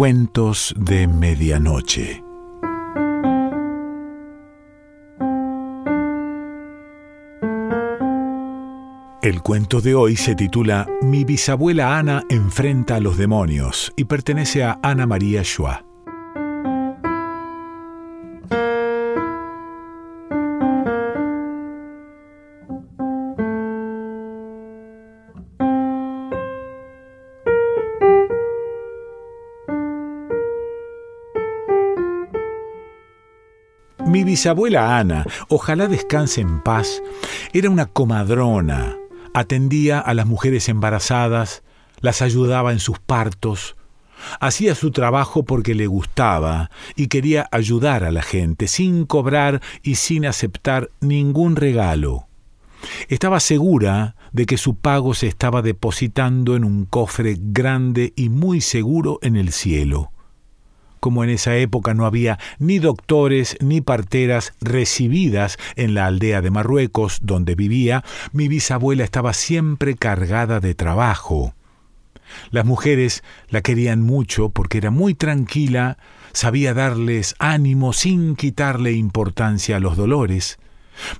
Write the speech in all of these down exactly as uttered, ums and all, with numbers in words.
Cuentos de Medianoche. El cuento de hoy se titula Mi bisabuela Ana enfrenta a los demonios y pertenece a Ana María Shua. Mi bisabuela Ana, ojalá descanse en paz, era una comadrona, atendía a las mujeres embarazadas, las ayudaba en sus partos, hacía su trabajo porque le gustaba y quería ayudar a la gente sin cobrar y sin aceptar ningún regalo. Estaba segura de que su pago se estaba depositando en un cofre grande y muy seguro en el cielo. Como en esa época no había ni doctores ni parteras recibidas en la aldea de Marruecos donde vivía, mi bisabuela estaba siempre cargada de trabajo. Las mujeres la querían mucho porque era muy tranquila, sabía darles ánimo sin quitarle importancia a los dolores.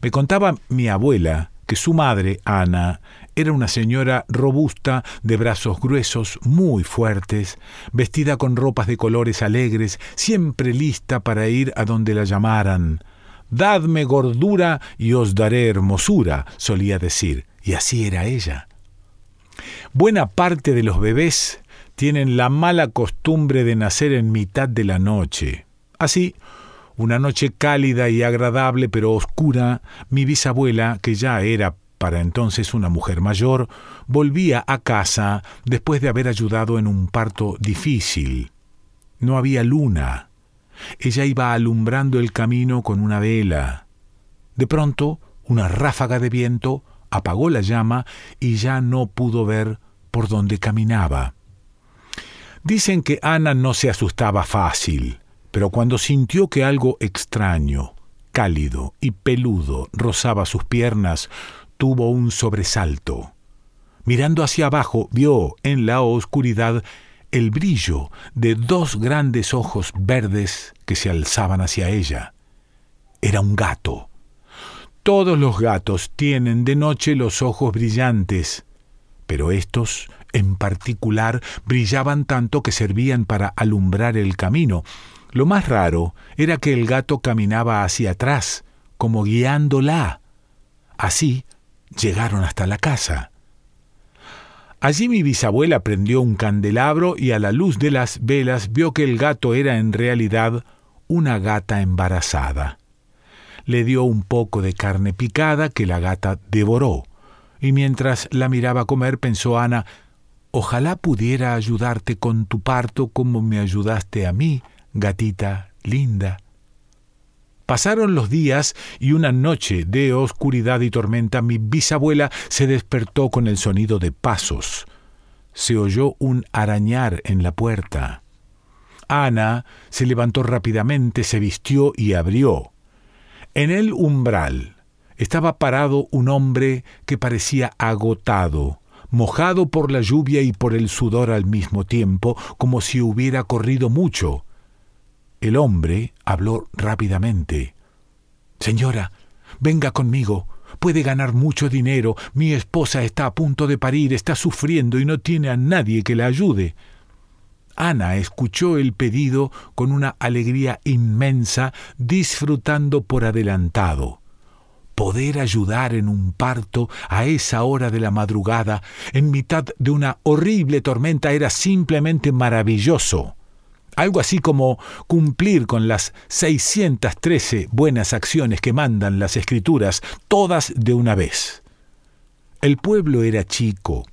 Me contaba mi abuela que su madre, Ana, era una señora robusta, de brazos gruesos, muy fuertes, vestida con ropas de colores alegres, siempre lista para ir a donde la llamaran. «Dadme gordura y os daré hermosura», solía decir, y así era ella. Buena parte de los bebés tienen la mala costumbre de nacer en mitad de la noche. Así, una noche cálida y agradable pero oscura, mi bisabuela, que ya era para entonces una mujer mayor, volvía a casa después de haber ayudado en un parto difícil. No había luna. Ella iba alumbrando el camino con una vela. De pronto, una ráfaga de viento apagó la llama y ya no pudo ver por dónde caminaba. Dicen que Ana no se asustaba fácil. Pero cuando sintió que algo extraño, cálido y peludo rozaba sus piernas, tuvo un sobresalto. Mirando hacia abajo, vio en la oscuridad el brillo de dos grandes ojos verdes que se alzaban hacia ella. Era un gato. Todos los gatos tienen de noche los ojos brillantes, pero estos, en particular, brillaban tanto que servían para alumbrar el camino. Lo más raro era que el gato caminaba hacia atrás, como guiándola. Así llegaron hasta la casa. Allí mi bisabuela prendió un candelabro y a la luz de las velas vio que el gato era en realidad una gata embarazada. Le dio un poco de carne picada que la gata devoró, y mientras la miraba comer pensó Ana, «Ojalá pudiera ayudarte con tu parto como me ayudaste a mí, gatita linda». Pasaron los días y una noche de oscuridad y tormenta mi bisabuela se despertó con el sonido de pasos. Se oyó un arañar en la puerta. Ana se levantó rápidamente, se vistió y abrió. En el umbral estaba parado un hombre que parecía agotado, mojado por la lluvia y por el sudor al mismo tiempo, como si hubiera corrido mucho. El hombre habló rápidamente. «Señora, venga conmigo. Puede ganar mucho dinero. Mi esposa está a punto de parir, está sufriendo y no tiene a nadie que la ayude». Ana escuchó el pedido con una alegría inmensa, disfrutando por adelantado. Poder ayudar en un parto a esa hora de la madrugada, en mitad de una horrible tormenta, era simplemente maravilloso. Algo así como cumplir con las seiscientas trece buenas acciones que mandan las Escrituras, todas de una vez. El pueblo era chico.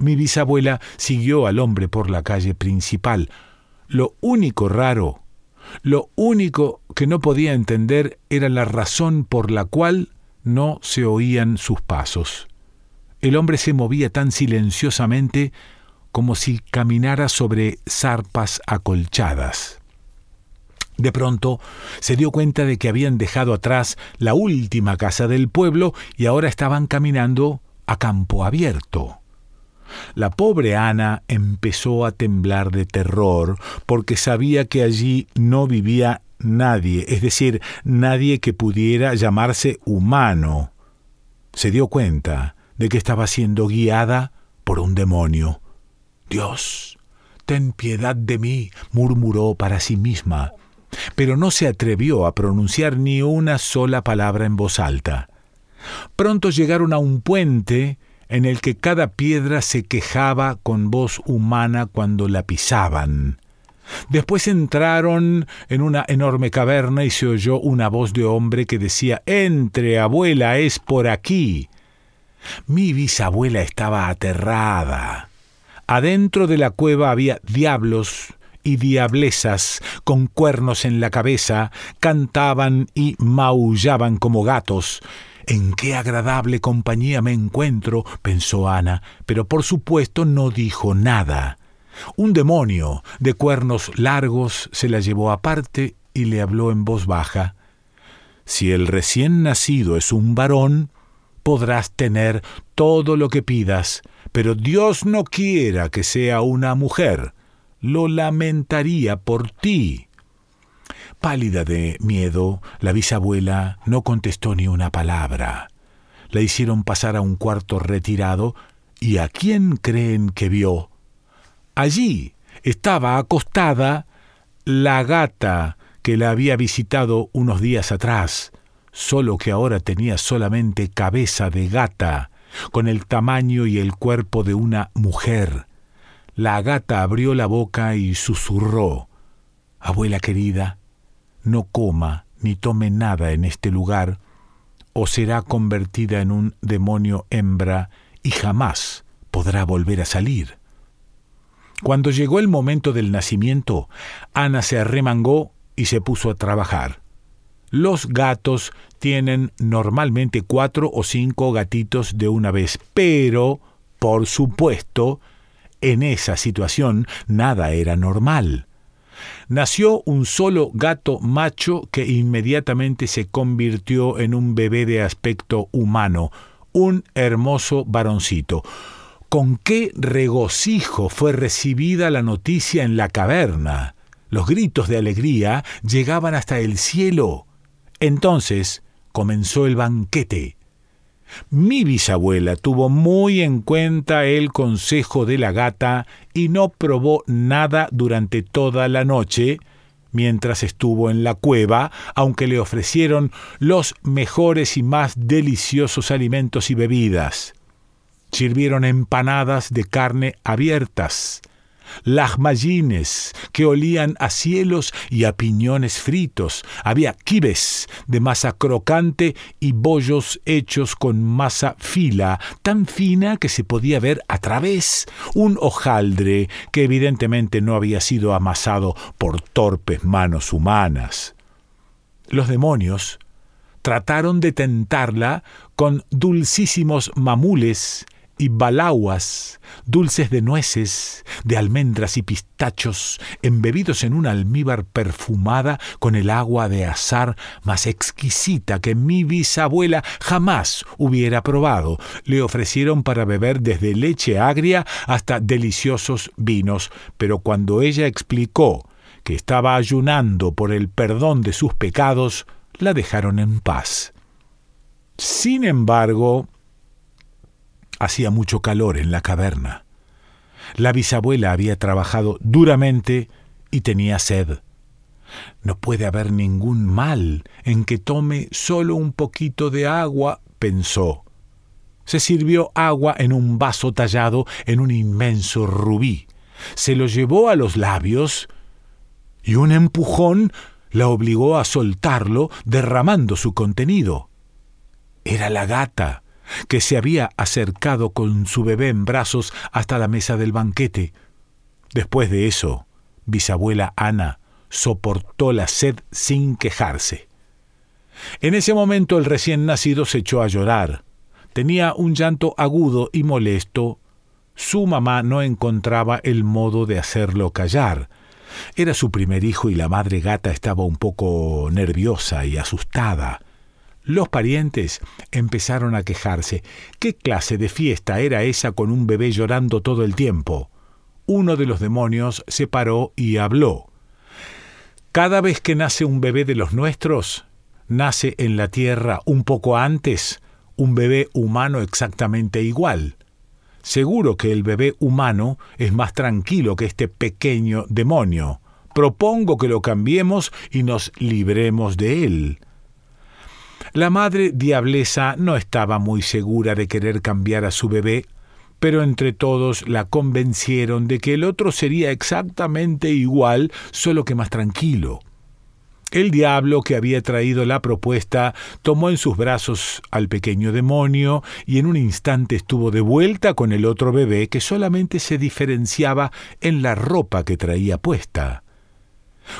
Mi bisabuela siguió al hombre por la calle principal. Lo único raro, lo único que no podía entender era la razón por la cual no se oían sus pasos. El hombre se movía tan silenciosamente como si caminara sobre zarpas acolchadas. De pronto se dio cuenta de que habían dejado atrás la última casa del pueblo y ahora estaban caminando a campo abierto. La pobre Ana empezó a temblar de terror porque sabía que allí no vivía nadie, es decir, nadie que pudiera llamarse humano. Se dio cuenta de que estaba siendo guiada por un demonio. «Dios, ten piedad de mí», murmuró para sí misma, pero no se atrevió a pronunciar ni una sola palabra en voz alta. Pronto llegaron a un puente en el que cada piedra se quejaba con voz humana cuando la pisaban. Después entraron en una enorme caverna y se oyó una voz de hombre que decía: «Entre, abuela, es por aquí». Mi bisabuela estaba aterrada. Adentro de la cueva había diablos y diablesas con cuernos en la cabeza, cantaban y maullaban como gatos. «¿En qué agradable compañía me encuentro?», pensó Ana, pero por supuesto no dijo nada. Un demonio de cuernos largos se la llevó aparte y le habló en voz baja. «Si el recién nacido es un varón, podrás tener todo lo que pidas, pero Dios no quiera que sea una mujer. Lo lamentaría por ti». Pálida de miedo, la bisabuela no contestó ni una palabra. La hicieron pasar a un cuarto retirado, y ¿a quién creen que vio? Allí estaba acostada la gata que la había visitado unos días atrás, solo que ahora tenía solamente cabeza de gata, con el tamaño y el cuerpo de una mujer. La gata abrió la boca y susurró: «Abuela querida, no coma ni tome nada en este lugar, o será convertida en un demonio hembra y jamás podrá volver a salir». Cuando llegó el momento del nacimiento, Ana se arremangó y se puso a trabajar. Los gatos tienen normalmente cuatro o cinco gatitos de una vez, pero, por supuesto, en esa situación nada era normal. Nació un solo gato macho que inmediatamente se convirtió en un bebé de aspecto humano, un hermoso varoncito. Con qué regocijo fue recibida la noticia en la caverna. Los gritos de alegría llegaban hasta el cielo. Entonces comenzó el banquete. Mi bisabuela tuvo muy en cuenta el consejo de la gata y no probó nada durante toda la noche mientras estuvo en la cueva, aunque le ofrecieron los mejores y más deliciosos alimentos y bebidas. Sirvieron empanadas de carne abiertas, lahmacines que olían a cielos y a piñones fritos. Había kibes de masa crocante y bollos hechos con masa fila, tan fina que se podía ver a través. Un hojaldre que evidentemente no había sido amasado por torpes manos humanas. Los demonios trataron de tentarla con dulcísimos mamules y balauas, dulces de nueces, de almendras y pistachos, embebidos en una almíbar perfumada con el agua de azar más exquisita que mi bisabuela jamás hubiera probado. Le ofrecieron para beber desde leche agria hasta deliciosos vinos, pero cuando ella explicó que estaba ayunando por el perdón de sus pecados, la dejaron en paz. Sin embargo, hacía mucho calor en la caverna. La bisabuela había trabajado duramente y tenía sed. «No puede haber ningún mal en que tome solo un poquito de agua», pensó. Se sirvió agua en un vaso tallado en un inmenso rubí. Se lo llevó a los labios y un empujón la obligó a soltarlo, derramando su contenido. Era la gata, que se había acercado con su bebé en brazos hasta la mesa del banquete. Después de eso, bisabuela Ana soportó la sed sin quejarse. En ese momento el recién nacido se echó a llorar. Tenía un llanto agudo y molesto. Su mamá no encontraba el modo de hacerlo callar. Era su primer hijo y la madre gata estaba un poco nerviosa y asustada. Los parientes empezaron a quejarse. ¿Qué clase de fiesta era esa con un bebé llorando todo el tiempo? Uno de los demonios se paró y habló. Cada vez que nace un bebé de los nuestros, nace en la tierra un poco antes un bebé humano exactamente igual. Seguro que el bebé humano es más tranquilo que este pequeño demonio. Propongo que lo cambiemos y nos libremos de él. La madre diablesa no estaba muy segura de querer cambiar a su bebé, pero entre todos la convencieron de que el otro sería exactamente igual, solo que más tranquilo. El diablo, que había traído la propuesta, tomó en sus brazos al pequeño demonio y en un instante estuvo de vuelta con el otro bebé, que solamente se diferenciaba en la ropa que traía puesta.